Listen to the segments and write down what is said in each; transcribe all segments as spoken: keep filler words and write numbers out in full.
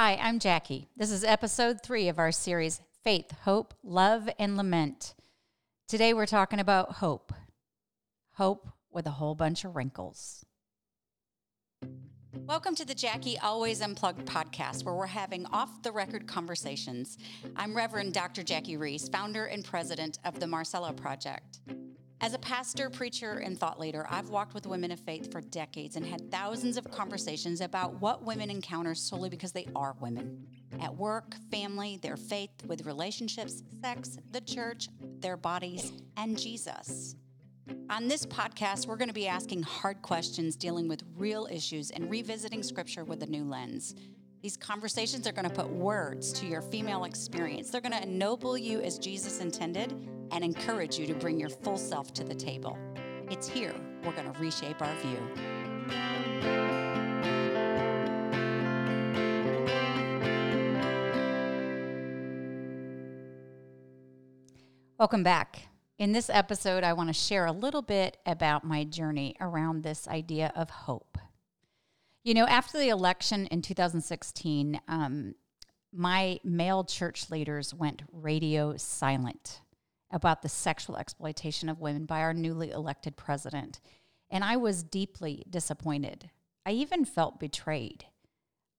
Hi, I'm Jackie. This is episode three of our series, Faith, Hope, Love, and Lament. Today we're talking about hope. Hope with a whole bunch of wrinkles. Welcome to the Jackie Always Unplugged podcast, where we're having off-the-record conversations. I'm Reverend Doctor Jackie Reese, founder and president of the Marcella Project. As a pastor, preacher, and thought leader, I've walked with women of faith for decades and had thousands of conversations about what women encounter solely because they are women. At work, family, their faith, with relationships, sex, the church, their bodies, and Jesus. On this podcast, we're going to be asking hard questions, dealing with real issues, and revisiting scripture with a new lens. These conversations are going to put words to your female experience. They're going to ennoble you as Jesus intended and encourage you to bring your full self to the table. It's here we're going to reshape our view. Welcome back. In this episode, I want to share a little bit about my journey around this idea of hope. You know, after the election in two thousand sixteen, um, my male church leaders went radio silent about the sexual exploitation of women by our newly elected president, and I was deeply disappointed. I even felt betrayed.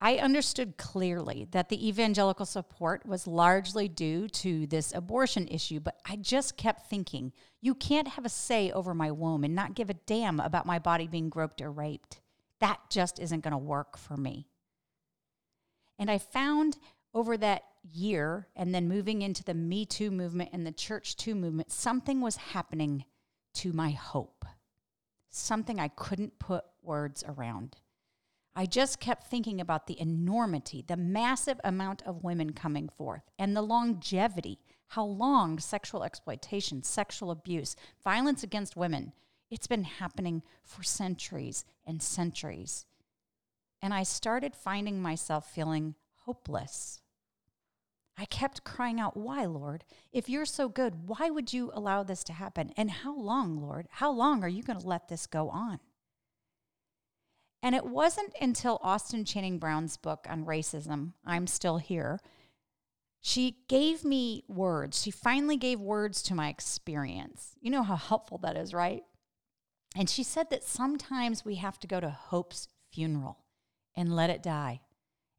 I understood clearly that the evangelical support was largely due to this abortion issue, but I just kept thinking, you can't have a say over my womb and not give a damn about my body being groped or raped. That just isn't going to work for me. And I found over that year, and then moving into the Me Too movement and the Church Too movement, something was happening to my hope, something I couldn't put words around. I just kept thinking about the enormity, the massive amount of women coming forth, and the longevity, how long sexual exploitation, sexual abuse, violence against women, it's been happening for centuries and centuries. And I started finding myself feeling hopeless. I kept crying out, why, Lord? If you're so good, why would you allow this to happen? And how long, Lord? How long are you going to let this go on? And it wasn't until Austin Channing Brown's book on racism, I'm Still Here, she gave me words. She finally gave words to my experience. You know how helpful that is, right? And she said that sometimes we have to go to hope's funeral and let it die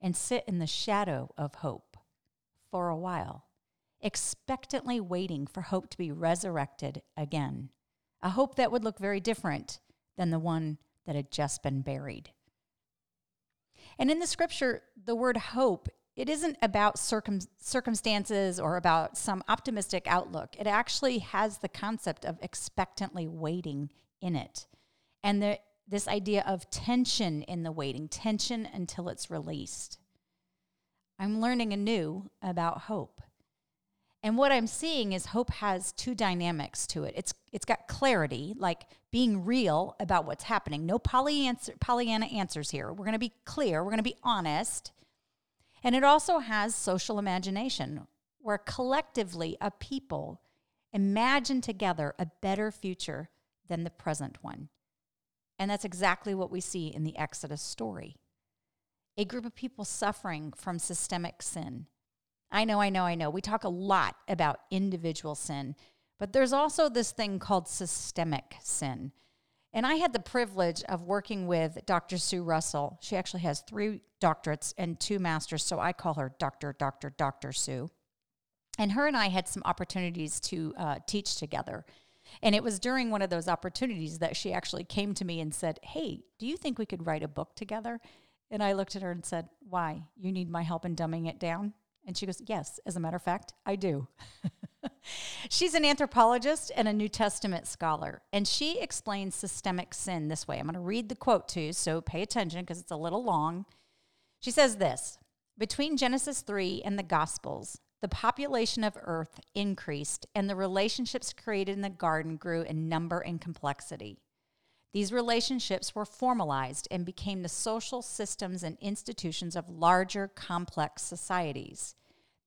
and sit in the shadow of hope for a while, expectantly waiting for hope to be resurrected again, a hope that would look very different than the one that had just been buried. And in the scripture, the word hope, it isn't about circum- circumstances or about some optimistic outlook. It actually has the concept of expectantly waiting in it. And the, this idea of tension in the waiting, tension until it's released. I'm learning anew about hope. And what I'm seeing is hope has two dynamics to it. It's it's got clarity, like being real about what's happening. No Pollyanna Pollyanna answers here. We're going to be clear. We're going to be honest. And it also has social imagination, where collectively a people imagine together a better future than the present one. And that's exactly what we see in the Exodus story. A group of people suffering from systemic sin. I know, I know, I know. We talk a lot about individual sin, but there's also this thing called systemic sin. And I had the privilege of working with Doctor Sue Russell. She actually has three doctorates and two masters, so I call her Doctor, Doctor, Doctor Sue. And her and I had some opportunities to uh, teach together. And it was during one of those opportunities that she actually came to me and said, hey, do you think we could write a book together? And I looked at her and said, why? You need my help in dumbing it down? And she goes, yes, as a matter of fact, I do. She's an anthropologist and a New Testament scholar, and she explains systemic sin this way. I'm going to read the quote to you, so pay attention because it's a little long. She says this, between Genesis three and the Gospels, the population of earth increased, and the relationships created in the garden grew in number and complexity. These relationships were formalized and became the social systems and institutions of larger, complex societies.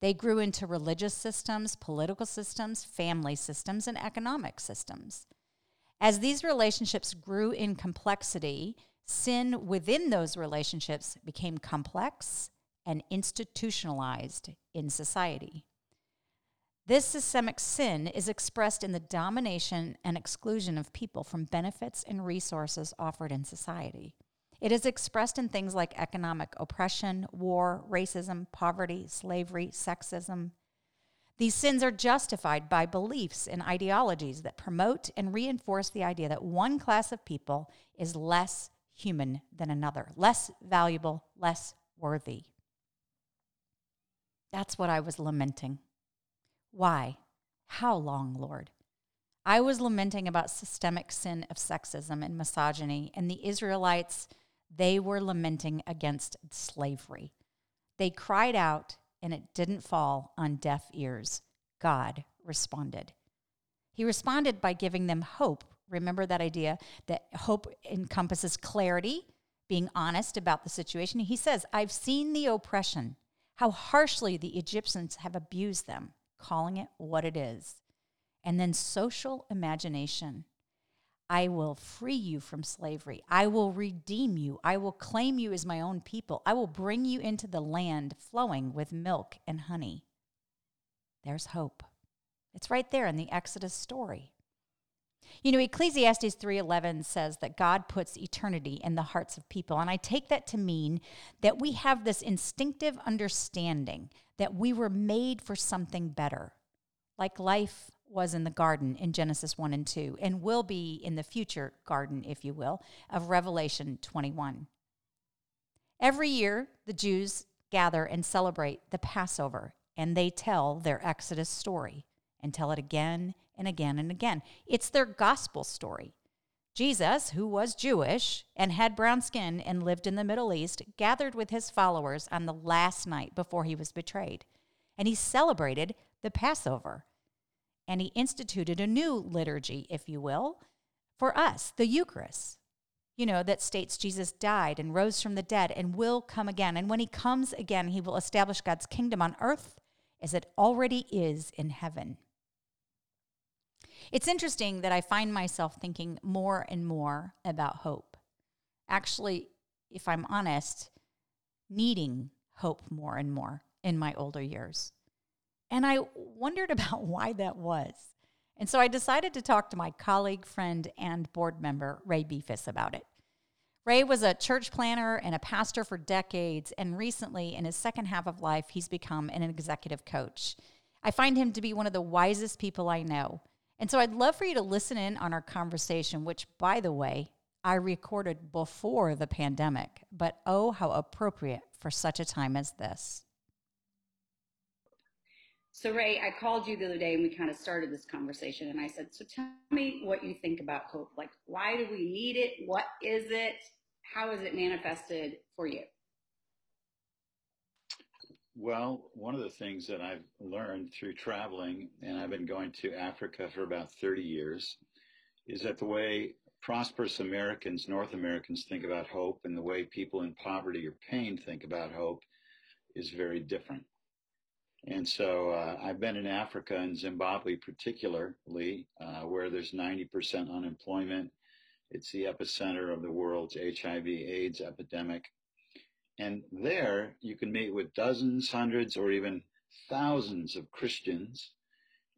They grew into religious systems, political systems, family systems, and economic systems. As these relationships grew in complexity, sin within those relationships became complex and institutionalized in society. This systemic sin is expressed in the domination and exclusion of people from benefits and resources offered in society. It is expressed in things like economic oppression, war, racism, poverty, slavery, sexism. These sins are justified by beliefs and ideologies that promote and reinforce the idea that one class of people is less human than another, less valuable, less worthy. That's what I was lamenting. Why? How long, Lord? I was lamenting about systemic sin of sexism and misogyny, and the Israelites, they were lamenting against slavery. They cried out, and it didn't fall on deaf ears. God responded. He responded by giving them hope. Remember that idea that hope encompasses clarity, being honest about the situation. He says, I've seen the oppression, how harshly the Egyptians have abused them, calling it what it is. And then social imagination. I will free you from slavery. I will redeem you. I will claim you as my own people. I will bring you into the land flowing with milk and honey. There's hope. It's right there in the Exodus story. You know, Ecclesiastes three eleven says that God puts eternity in the hearts of people, and I take that to mean that we have this instinctive understanding that we were made for something better, like life was in the garden in Genesis one and two, and will be in the future garden, if you will, of Revelation twenty-one. Every year, the Jews gather and celebrate the Passover, and they tell their Exodus story, and tell it again and again and again. It's their gospel story. Jesus, who was Jewish and had brown skin and lived in the Middle East, gathered with his followers on the last night before he was betrayed, and he celebrated the Passover. And he instituted a new liturgy, if you will, for us, the Eucharist, you know, that states Jesus died and rose from the dead and will come again. And when he comes again, he will establish God's kingdom on earth as it already is in heaven. It's interesting that I find myself thinking more and more about hope. Actually, if I'm honest, needing hope more and more in my older years. And I wondered about why that was. And so I decided to talk to my colleague, friend, and board member, Ray Beefus, about it. Ray was a church planner and a pastor for decades, and recently, in his second half of life, he's become an executive coach. I find him to be one of the wisest people I know. And so I'd love for you to listen in on our conversation, which, by the way, I recorded before the pandemic, but oh, how appropriate for such a time as this. So, Ray, I called you the other day and we kind of started this conversation, and I said, so tell me what you think about hope. Like, why do we need it? What is it? How is it manifested for you? Well, one of the things that I've learned through traveling, and I've been going to Africa for about thirty years, is that the way prosperous Americans, North Americans, think about hope and the way people in poverty or pain think about hope is very different. And so uh, I've been in Africa and Zimbabwe particularly, uh, where there's ninety percent unemployment. It's the epicenter of the world's H I V AIDS epidemic. And there you can meet with dozens, hundreds, or even thousands of Christians.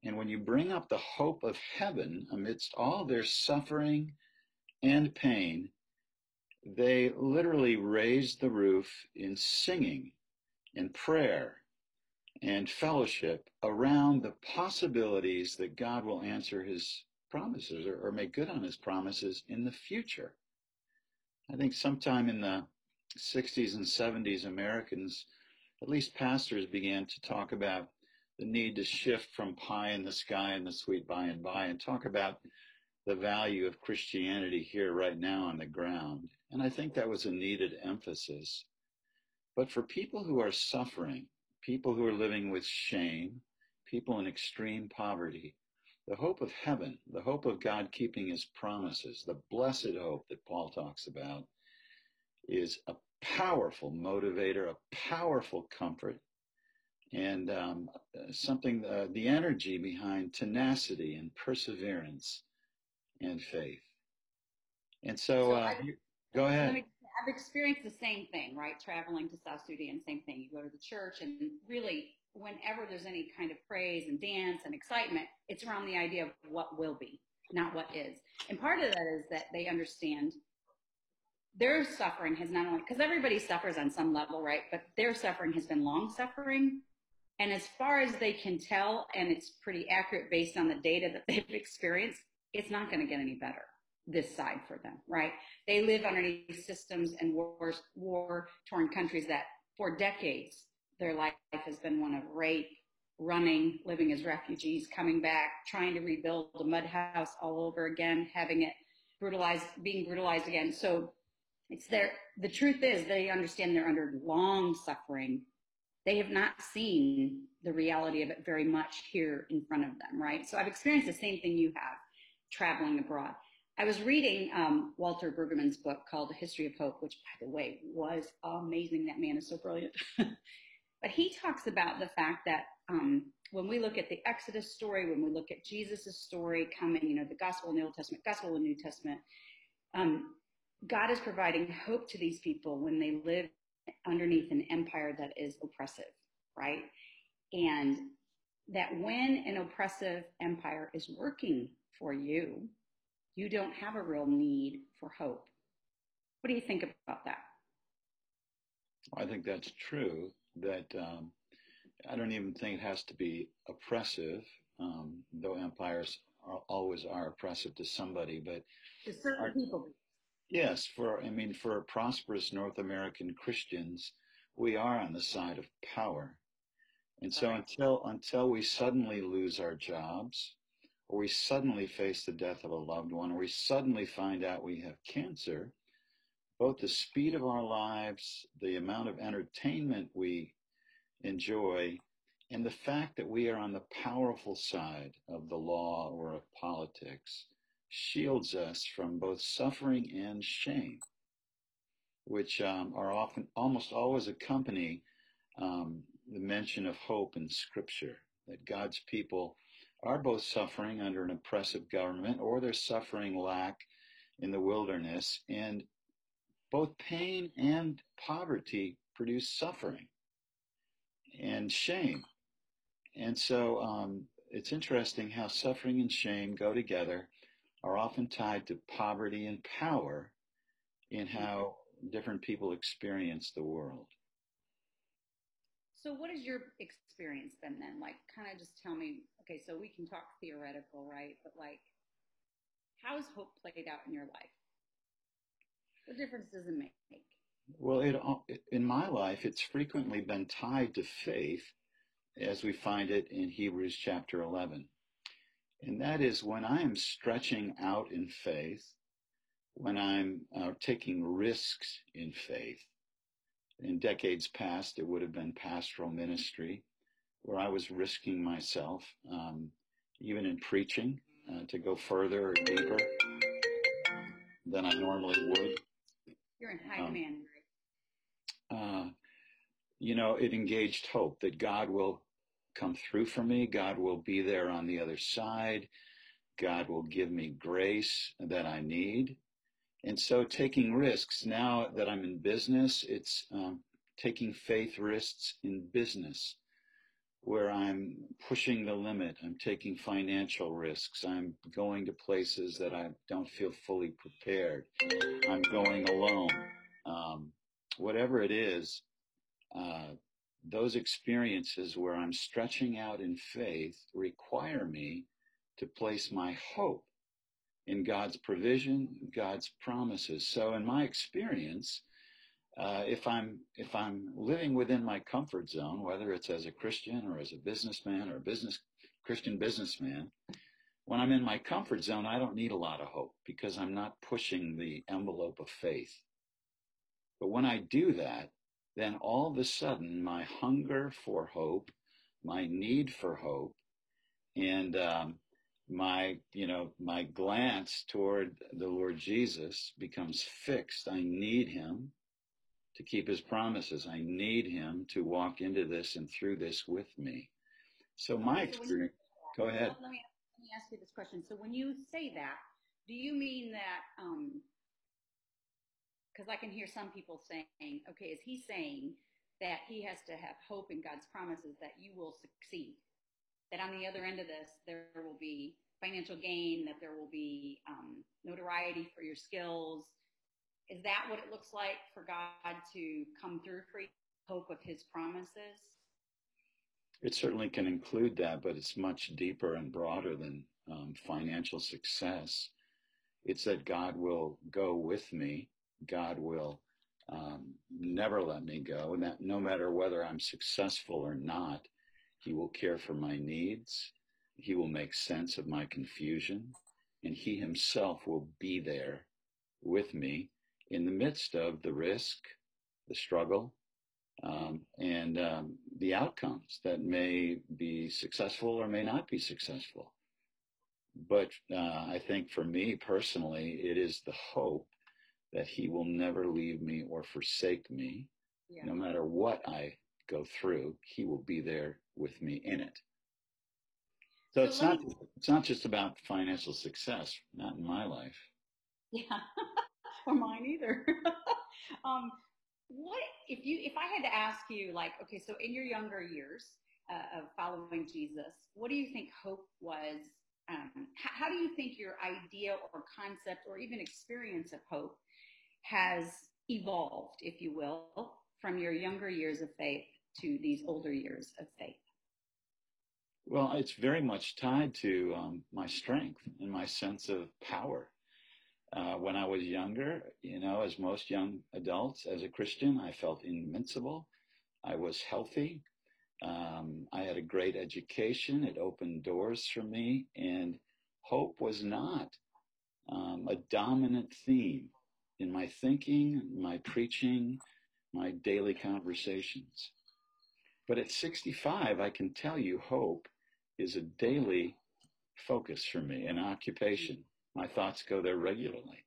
And when you bring up the hope of heaven amidst all their suffering and pain, they literally raise the roof in singing and prayer and fellowship around the possibilities that God will answer his promises or, or make good on his promises in the future. I think sometime in the sixties and seventies, Americans, at least pastors, began to talk about the need to shift from pie in the sky and the sweet by and by and talk about the value of Christianity here right now on the ground. And I think that was a needed emphasis. But for people who are suffering, people who are living with shame, people in extreme poverty, the hope of heaven, the hope of God keeping his promises, the blessed hope that Paul talks about, is a powerful motivator, a powerful comfort, and um, something, uh, the energy behind tenacity and perseverance and faith. And so, uh, so I, go ahead. Let me I've experienced the same thing, right? Traveling to South Sudan, same thing. You go to the church, and really, whenever there's any kind of praise and dance and excitement, it's around the idea of what will be, not what is. And part of that is that they understand their suffering has not only, because everybody suffers on some level, right? But their suffering has been long suffering. And as far as they can tell, and it's pretty accurate based on the data that they've experienced, it's not going to get any better this side for them, right? They live underneath systems and wars, war-torn countries that for decades, their life has been one of rape, running, living as refugees, coming back, trying to rebuild the mud house all over again, having it brutalized, being brutalized again. So it's their, the truth is they understand they're under long suffering. They have not seen the reality of it very much here in front of them, right? So I've experienced the same thing you have traveling abroad. I was reading um, Walter Brueggemann's book called The History of Hope, which, by the way, was amazing. That man is so brilliant. But he talks about the fact that um, when we look at the Exodus story, when we look at Jesus' story coming, you know, the gospel in the Old Testament, gospel in the New Testament, um, God is providing hope to these people when they live underneath an empire that is oppressive, right? And that when an oppressive empire is working for you, you don't have a real need for hope. What do you think about that? I think that's true. That um, I don't even think it has to be oppressive, um, though empires are, always are oppressive to somebody. But to certain our, people. Yes, for I mean, for prosperous North American Christians, we are on the side of power, and so right. until until we suddenly lose our jobs, or we suddenly face the death of a loved one, or we suddenly find out we have cancer, both the speed of our lives, the amount of entertainment we enjoy, and the fact that we are on the powerful side of the law or of politics shields us from both suffering and shame, which um, are often almost always accompany um, the mention of hope in Scripture, that God's people are both suffering under an oppressive government, or they're suffering lack in the wilderness, and both pain and poverty produce suffering and shame. And so um, it's interesting how suffering and shame go together, are often tied to poverty and power in how different people experience the world. So what is your experience then, then? Like, kind of just tell me, okay, so we can talk theoretical, right? But like, how has hope played out in your life? What difference does it make? Well, it, in my life, it's frequently been tied to faith, as we find it in Hebrews chapter eleven. And that is when I am stretching out in faith, when I'm uh, taking risks in faith. In decades past, it would have been pastoral ministry, where I was risking myself, um, even in preaching, uh, to go further or deeper than I normally would. You're in high um, demand. Uh, you know, it engaged hope that God will come through for me. God will be there on the other side. God will give me grace that I need. And so taking risks, now that I'm in business, it's um, taking faith risks in business, where I'm pushing the limit. I'm taking financial risks. I'm going to places that I don't feel fully prepared. I'm going alone. Um, whatever it is, uh, those experiences where I'm stretching out in faith require me to place my hope in God's provision, God's promises. So in my experience, uh, if I'm if I'm living within my comfort zone, whether it's as a Christian or as a businessman or a business Christian businessman, when I'm in my comfort zone, I don't need a lot of hope because I'm not pushing the envelope of faith. But when I do that, then all of a sudden my hunger for hope, my need for hope, and um, my, you know, my glance toward the Lord Jesus becomes fixed. I need him to keep his promises. I need him to walk into this and through this with me. So my experience, go ahead. Let me, let me ask you this question. So when you say that, do you mean that um, because I can hear some people saying, okay, is he saying that he has to have hope in God's promises that you will succeed, that on the other end of this, there will be financial gain, that there will be um, notoriety for your skills. Is that what it looks like for God to come through for you, hope of his promises? It certainly can include that, but it's much deeper and broader than um, financial success. It's that God will go with me. God will um, never let me go, and that no matter whether I'm successful or not, he will care for my needs. He will make sense of my confusion, and he himself will be there with me in the midst of the risk, the struggle, um, and um, the outcomes that may be successful or may not be successful. But uh, I think for me personally, it is the hope that he will never leave me or forsake me. Yeah. No matter what I go through, he will be there with me in it. So, so it's not me... it's not just about financial success, not in my life. Yeah, or mine either. um, what if you if I had to ask you, like, okay, so in your younger years uh, of following Jesus, what do you think hope was? Um, how, how do you think your idea or concept or even experience of hope has evolved, if you will, from your younger years of faith to these older years of faith? Well, it's very much tied to um, my strength and my sense of power. Uh, when I was younger, you know, as most young adults, as a Christian, I felt invincible. I was healthy. Um, I had a great education. It opened doors for me, and hope was not um, a dominant theme in my thinking, my preaching, my daily conversations. But at sixty-five, I can tell you hope is a daily focus for me, an occupation. My thoughts go there regularly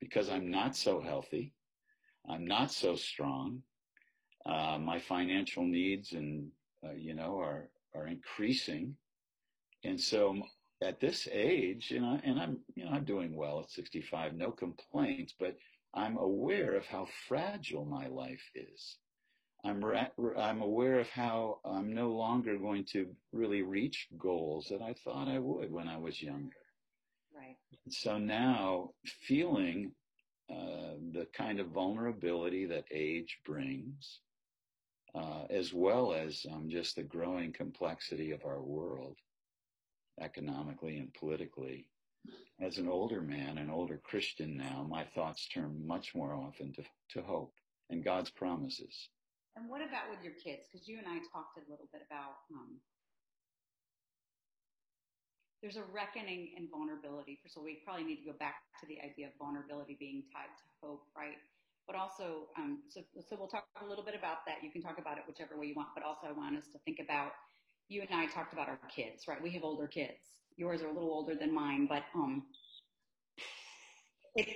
because I'm not so healthy. I'm not so strong. Uh, my financial needs and, uh, you know, are, are increasing. And so at this age, and, I, and I'm, you know, I'm doing well at sixty-five, no complaints, but I'm aware of how fragile my life is. I'm, ra- I'm aware of how I'm no longer going to really reach goals that I thought I would when I was younger. Right. So now feeling uh, the kind of vulnerability that age brings, Uh, as well as um, just the growing complexity of our world, economically and politically. As an older man, an older Christian now, my thoughts turn much more often to, to hope and God's promises. And what about with your kids? Because you and I talked a little bit about um, there's a reckoning in vulnerability. So we probably need to go back to the idea of vulnerability being tied to hope, right? But also, um, so, so we'll talk a little bit about that. You can talk about it whichever way you want, but also I want us to think about, you and I talked about our kids, right? We have older kids. Yours are a little older than mine, but um, it,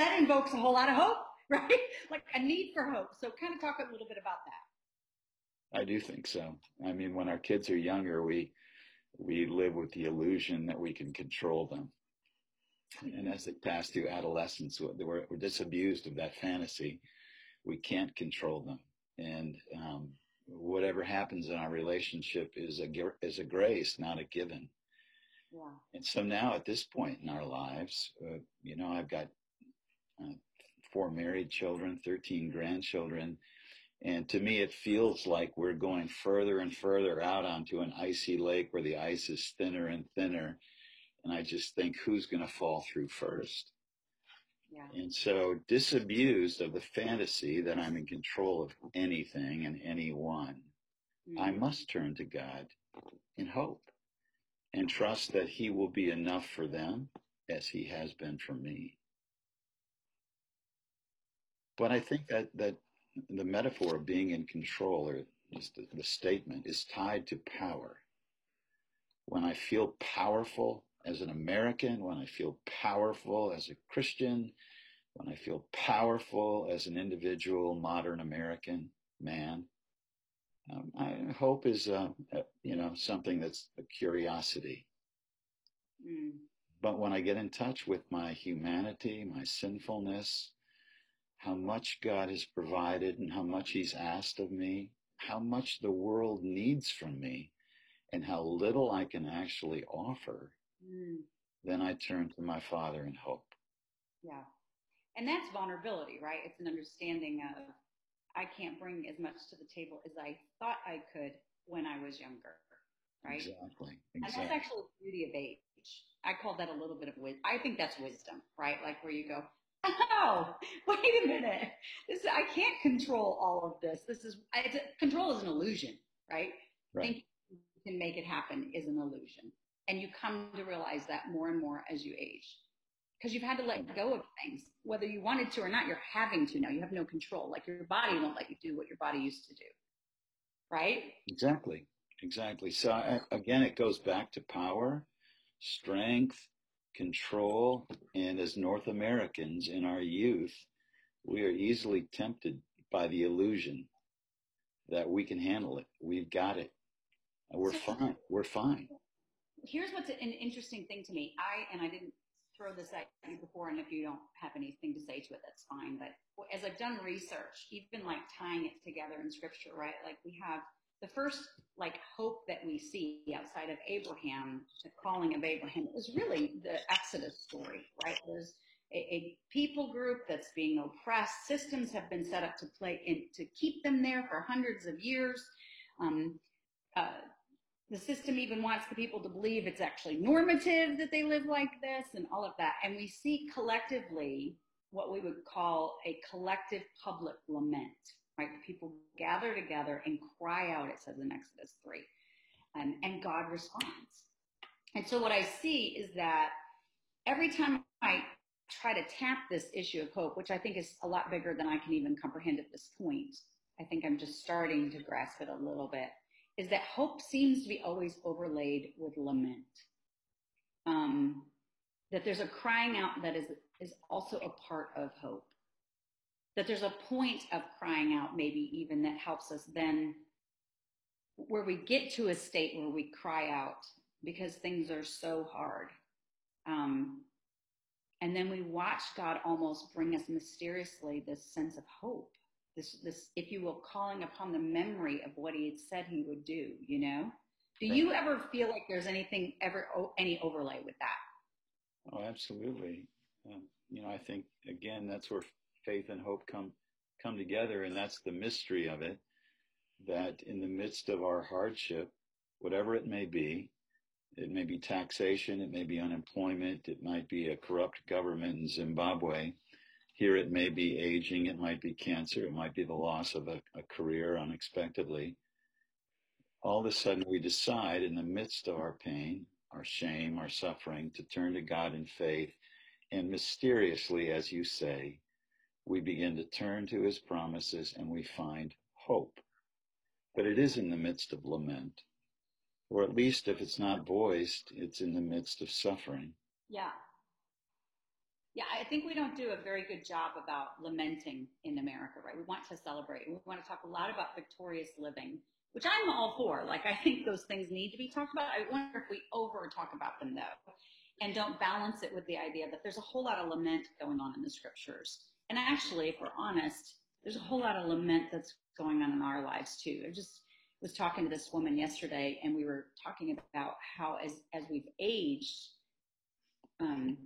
that invokes a whole lot of hope, right? Like a need for hope. So kind of talk a little bit about that. I do think so. I mean, when our kids are younger, we we live with the illusion that we can control them. And as they pass through adolescence, we're, we're disabused of that fantasy. We can't control them. And um, whatever happens in our relationship is a, is a grace, not a given. Yeah. And so now at this point in our lives, uh, you know, I've got uh, four married children, thirteen grandchildren. And to me, it feels like we're going further and further out onto an icy lake where the ice is thinner and thinner. And I just think, who's going to fall through first? Yeah. And so disabused of the fantasy that I'm in control of anything and anyone, mm-hmm. I must turn to God in hope and trust that he will be enough for them as he has been for me. But I think that, that the metaphor of being in control, or just the, the statement, is tied to power. When I feel powerful as an American, when I feel powerful as a Christian, when I feel powerful as an individual modern American man, um, I hope is, uh, you know, something that's a curiosity. Mm. But when I get in touch with my humanity, my sinfulness, how much God has provided and how much he's asked of me, how much the world needs from me, and how little I can actually offer, mm. then I turn to my Father in hope. Yeah. And that's vulnerability, right? It's an understanding of, I can't bring as much to the table as I thought I could when I was younger, right? Exactly. exactly. And that's actually the beauty of age. I call that a little bit of wisdom. I think that's wisdom, right? Like where you go, oh, wait a minute. This I can't control all of this. This is it's a, control is an illusion, right? right? Thinking you can make it happen is an illusion. And you come to realize that more and more as you age. Because you've had to let go of things, whether you wanted to or not, you're having to now. You have no control. Like your body won't let you do what your body used to do, right? Exactly, exactly. So I, again, it goes back to power, strength, control, and as North Americans in our youth, we are easily tempted by the illusion that we can handle it. We've got it. We're so, fine. We're fine. Here's what's an interesting thing to me. I and I didn't. throw this at you before, and if you don't have anything to say to it, that's fine. But as I've done research, even like tying it together in scripture, right? Like we have the first like hope that we see outside of Abraham, the calling of Abraham, it was really the Exodus story, right? There's a, a people group that's being oppressed. Systems have been set up to play in, to keep them there for hundreds of years. Um, uh, The system even wants the people to believe it's actually normative that they live like this and all of that. And we see collectively what we would call a collective public lament, right? The people gather together and cry out, it says in Exodus three, um, and God responds. And so what I see is that every time I try to tap this issue of hope, which I think is a lot bigger than I can even comprehend at this point, I think I'm just starting to grasp it a little bit, is that hope seems to be always overlaid with lament. Um, that there's a crying out that is, is also a part of hope. That there's a point of crying out maybe even that helps us then, where we get to a state where we cry out because things are so hard. Um, and then we watch God almost bring us mysteriously this sense of hope. This, this, if you will, calling upon the memory of what he had said he would do, you know? Do you ever feel like there's anything, ever, any overlay with that? Oh, absolutely. Um, you know, I think, again, that's where faith and hope come, come together, and that's the mystery of it, that in the midst of our hardship, whatever it may be, it may be taxation, it may be unemployment, it might be a corrupt government in Zimbabwe, here it may be aging, it might be cancer, it might be the loss of a, a career unexpectedly. All of a sudden we decide in the midst of our pain, our shame, our suffering, to turn to God in faith. And mysteriously, as you say, we begin to turn to his promises and we find hope. But it is in the midst of lament, or at least if it's not voiced, it's in the midst of suffering. Yeah. Yeah, I think we don't do a very good job about lamenting in America, right? We want to celebrate. We want to talk a lot about victorious living, which I'm all for. Like, I think those things need to be talked about. I wonder if we over talk about them, though, and don't balance it with the idea that there's a whole lot of lament going on in the scriptures. And actually, if we're honest, there's a whole lot of lament that's going on in our lives, too. I just was talking to this woman yesterday, and we were talking about how as, as we've aged, um,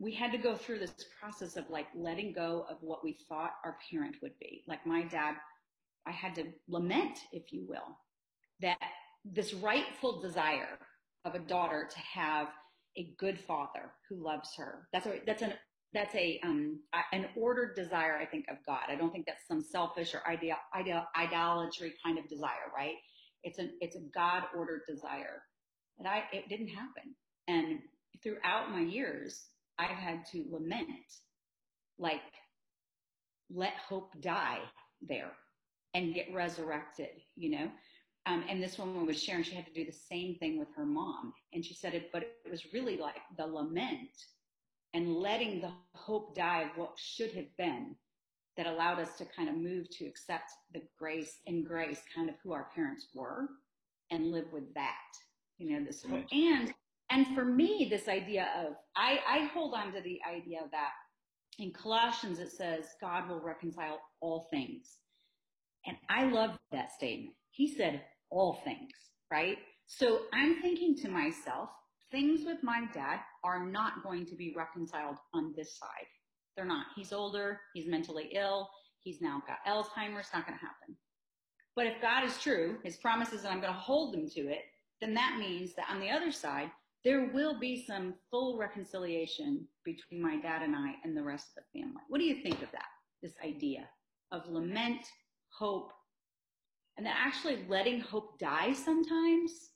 we had to go through this process of like letting go of what we thought our parent would be. Like my dad, I had to lament, if you will, that this rightful desire of a daughter to have a good father who loves her. That's a, that's an, that's a, um, an ordered desire, I think, of God. I don't think that's some selfish or idea, idea idolatry kind of desire, right? It's an, it's a God ordered desire, and I, it didn't happen. And throughout my years, I've had to lament, like, let hope die there and get resurrected, you know? Um, and this woman was sharing, she had to do the same thing with her mom. And she said it, but it was really like the lament and letting the hope die of what should have been that allowed us to kind of move to accept the grace and grace kind of who our parents were and live with that, you know, this hope. And And for me, this idea of, I, I hold on to the idea that in Colossians, it says, God will reconcile all things. And I love that statement. He said all things, right? So I'm thinking to myself, things with my dad are not going to be reconciled on this side. They're not. He's older. He's mentally ill. He's now got Alzheimer's. It's not going to happen. But if God is true, his promises, and I'm going to hold them to it, then that means that on the other side, there will be some full reconciliation between my dad and I and the rest of the family. What do you think of that? This idea of lament, hope, and then actually letting hope die sometimes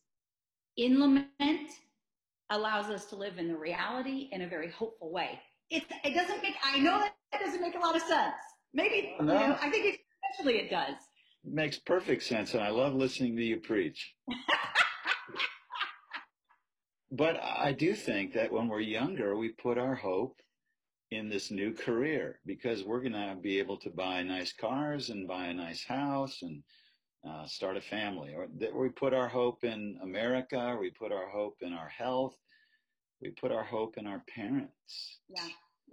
in lament allows us to live in the reality in a very hopeful way. It, it doesn't make, I know that it doesn't make a lot of sense. Maybe, no. you know, I think especially it does. It makes perfect sense, and I love listening to you preach. But I do think that when we're younger, we put our hope in this new career because we're going to be able to buy nice cars and buy a nice house and uh, start a family. Or that we put our hope in America. We put our hope in our health. We put our hope in our parents. Yeah.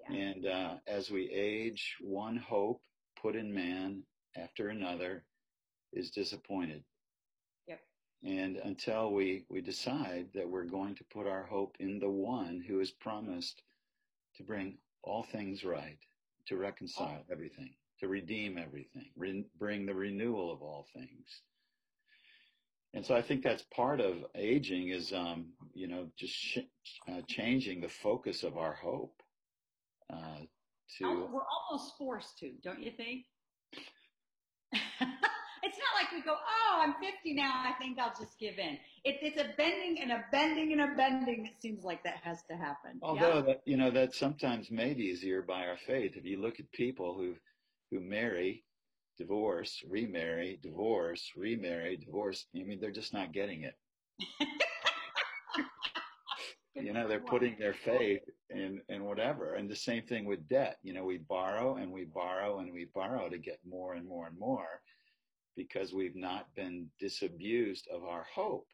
yeah. And uh, as we age, one hope put in man after another is disappointed. And until we, we decide that we're going to put our hope in the one who is promised to bring all things right, to reconcile everything, to redeem everything, re- bring the renewal of all things. And so I think that's part of aging is, um, you know, just sh- uh, changing the focus of our hope. Uh, to We're almost forced to, don't you think? It's not like we go, oh, I'm fifty now, I think I'll just give in. It, it's a bending and a bending and a bending, it seems like that has to happen. Although, yeah. that, you know, that's sometimes made easier by our faith. If you look at people who who marry, divorce, remarry, divorce, remarry, divorce, I mean, they're just not getting it. You know, they're putting their faith in, in whatever. And the same thing with debt. You know, we borrow and we borrow and we borrow to get more and more and more, because we've not been disabused of our hope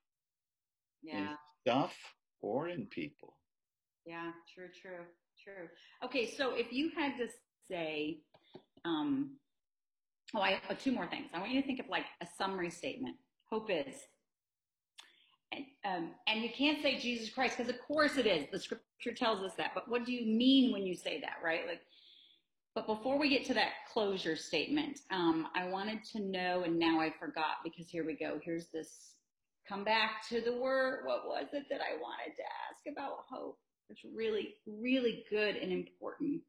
yeah. in stuff or in people. Yeah, true, true, true. Okay, so if you had to say, um, oh, I have two more things. I want you to think of like a summary statement. Hope is, and, um, and you can't say Jesus Christ, because of course it is. The scripture tells us that, but what do you mean when you say that, right? Like, but before we get to that closure statement, um, I wanted to know, and now I forgot because here we go. Here's this, come back to the word. What was it that I wanted to ask about hope? It's really, really good and important.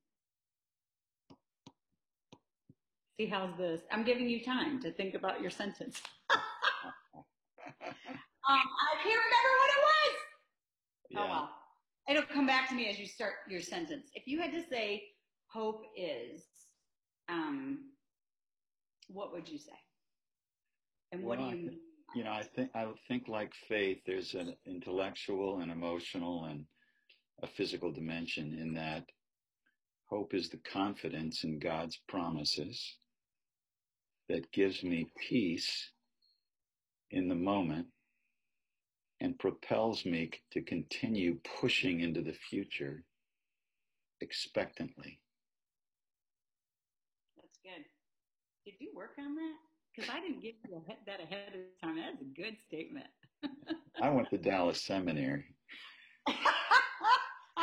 See, how's this? I'm giving you time to think about your sentence. um, I can't remember what it was. Yeah. Oh, well, it'll come back to me as you start your sentence. If you had to say, hope is, um, what would you say? And what well, do you mean? You know, I think, I would think like faith, there's an intellectual and emotional and a physical dimension in that hope is the confidence in God's promises that gives me peace in the moment and propels me to continue pushing into the future expectantly. Good. Did you work on that? Because I didn't give you a, that ahead of time. That's a good statement. I went to Dallas Seminary. I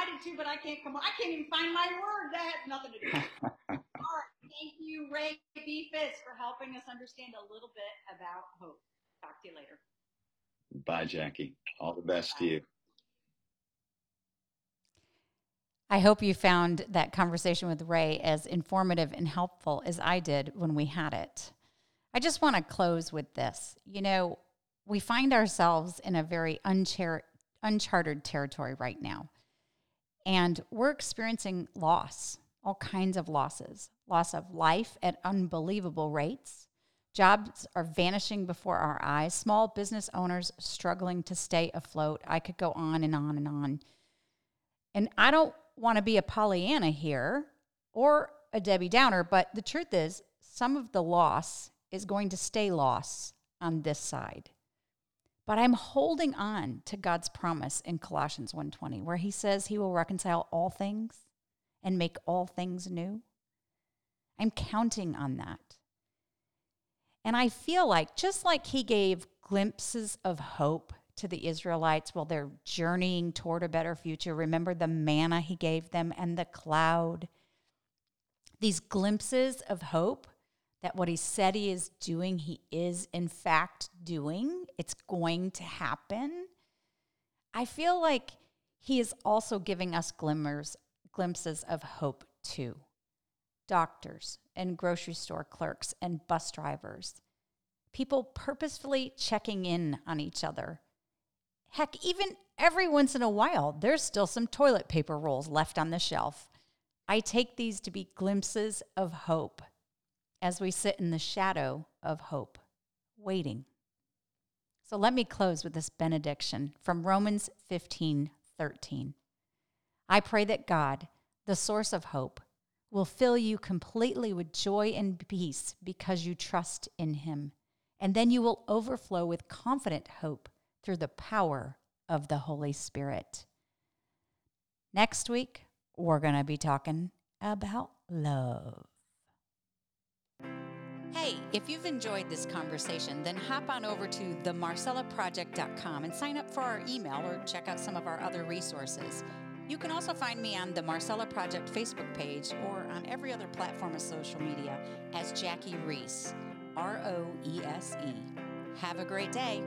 did too, but I can't come on. I can't even find my word. That has nothing to do with it. All right. Thank you, Ray Beefus, for helping us understand a little bit about hope. Talk to you later. Bye, Jackie. All the best Bye. to you. I hope you found that conversation with Ray as informative and helpful as I did when we had it. I just want to close with this. You know, we find ourselves in a very unchar- uncharted territory right now. And we're experiencing loss, all kinds of losses. Loss of life at unbelievable rates. Jobs are vanishing before our eyes. Small business owners struggling to stay afloat. I could go on and on and on. And I don't want to be a Pollyanna here or a Debbie Downer, but the truth is some of the loss is going to stay loss on this side. But I'm holding on to God's promise in Colossians one twenty, where he says he will reconcile all things and make all things new. I'm counting on that. And I feel like, just like he gave glimpses of hope to the Israelites while they're journeying toward a better future, remember the manna he gave them and the cloud, these glimpses of hope that what he said he is doing, he is in fact doing. It's going to happen. I feel like he is also giving us glimmers, glimpses of hope too. Doctors and grocery store clerks and bus drivers, people purposefully checking in on each other. Heck, even every once in a while, there's still some toilet paper rolls left on the shelf. I take these to be glimpses of hope as we sit in the shadow of hope, waiting. So let me close with this benediction from Romans fifteen thirteen. I pray that God, the source of hope, will fill you completely with joy and peace because you trust in him, and then you will overflow with confident hope through the power of the Holy Spirit. Next week, we're going to be talking about love. Hey, if you've enjoyed this conversation, then hop on over to the marcella project dot com and sign up for our email or check out some of our other resources. You can also find me on the Marcella Project Facebook page or on every other platform of social media as Jackie Reese, R O E S E. Have a great day.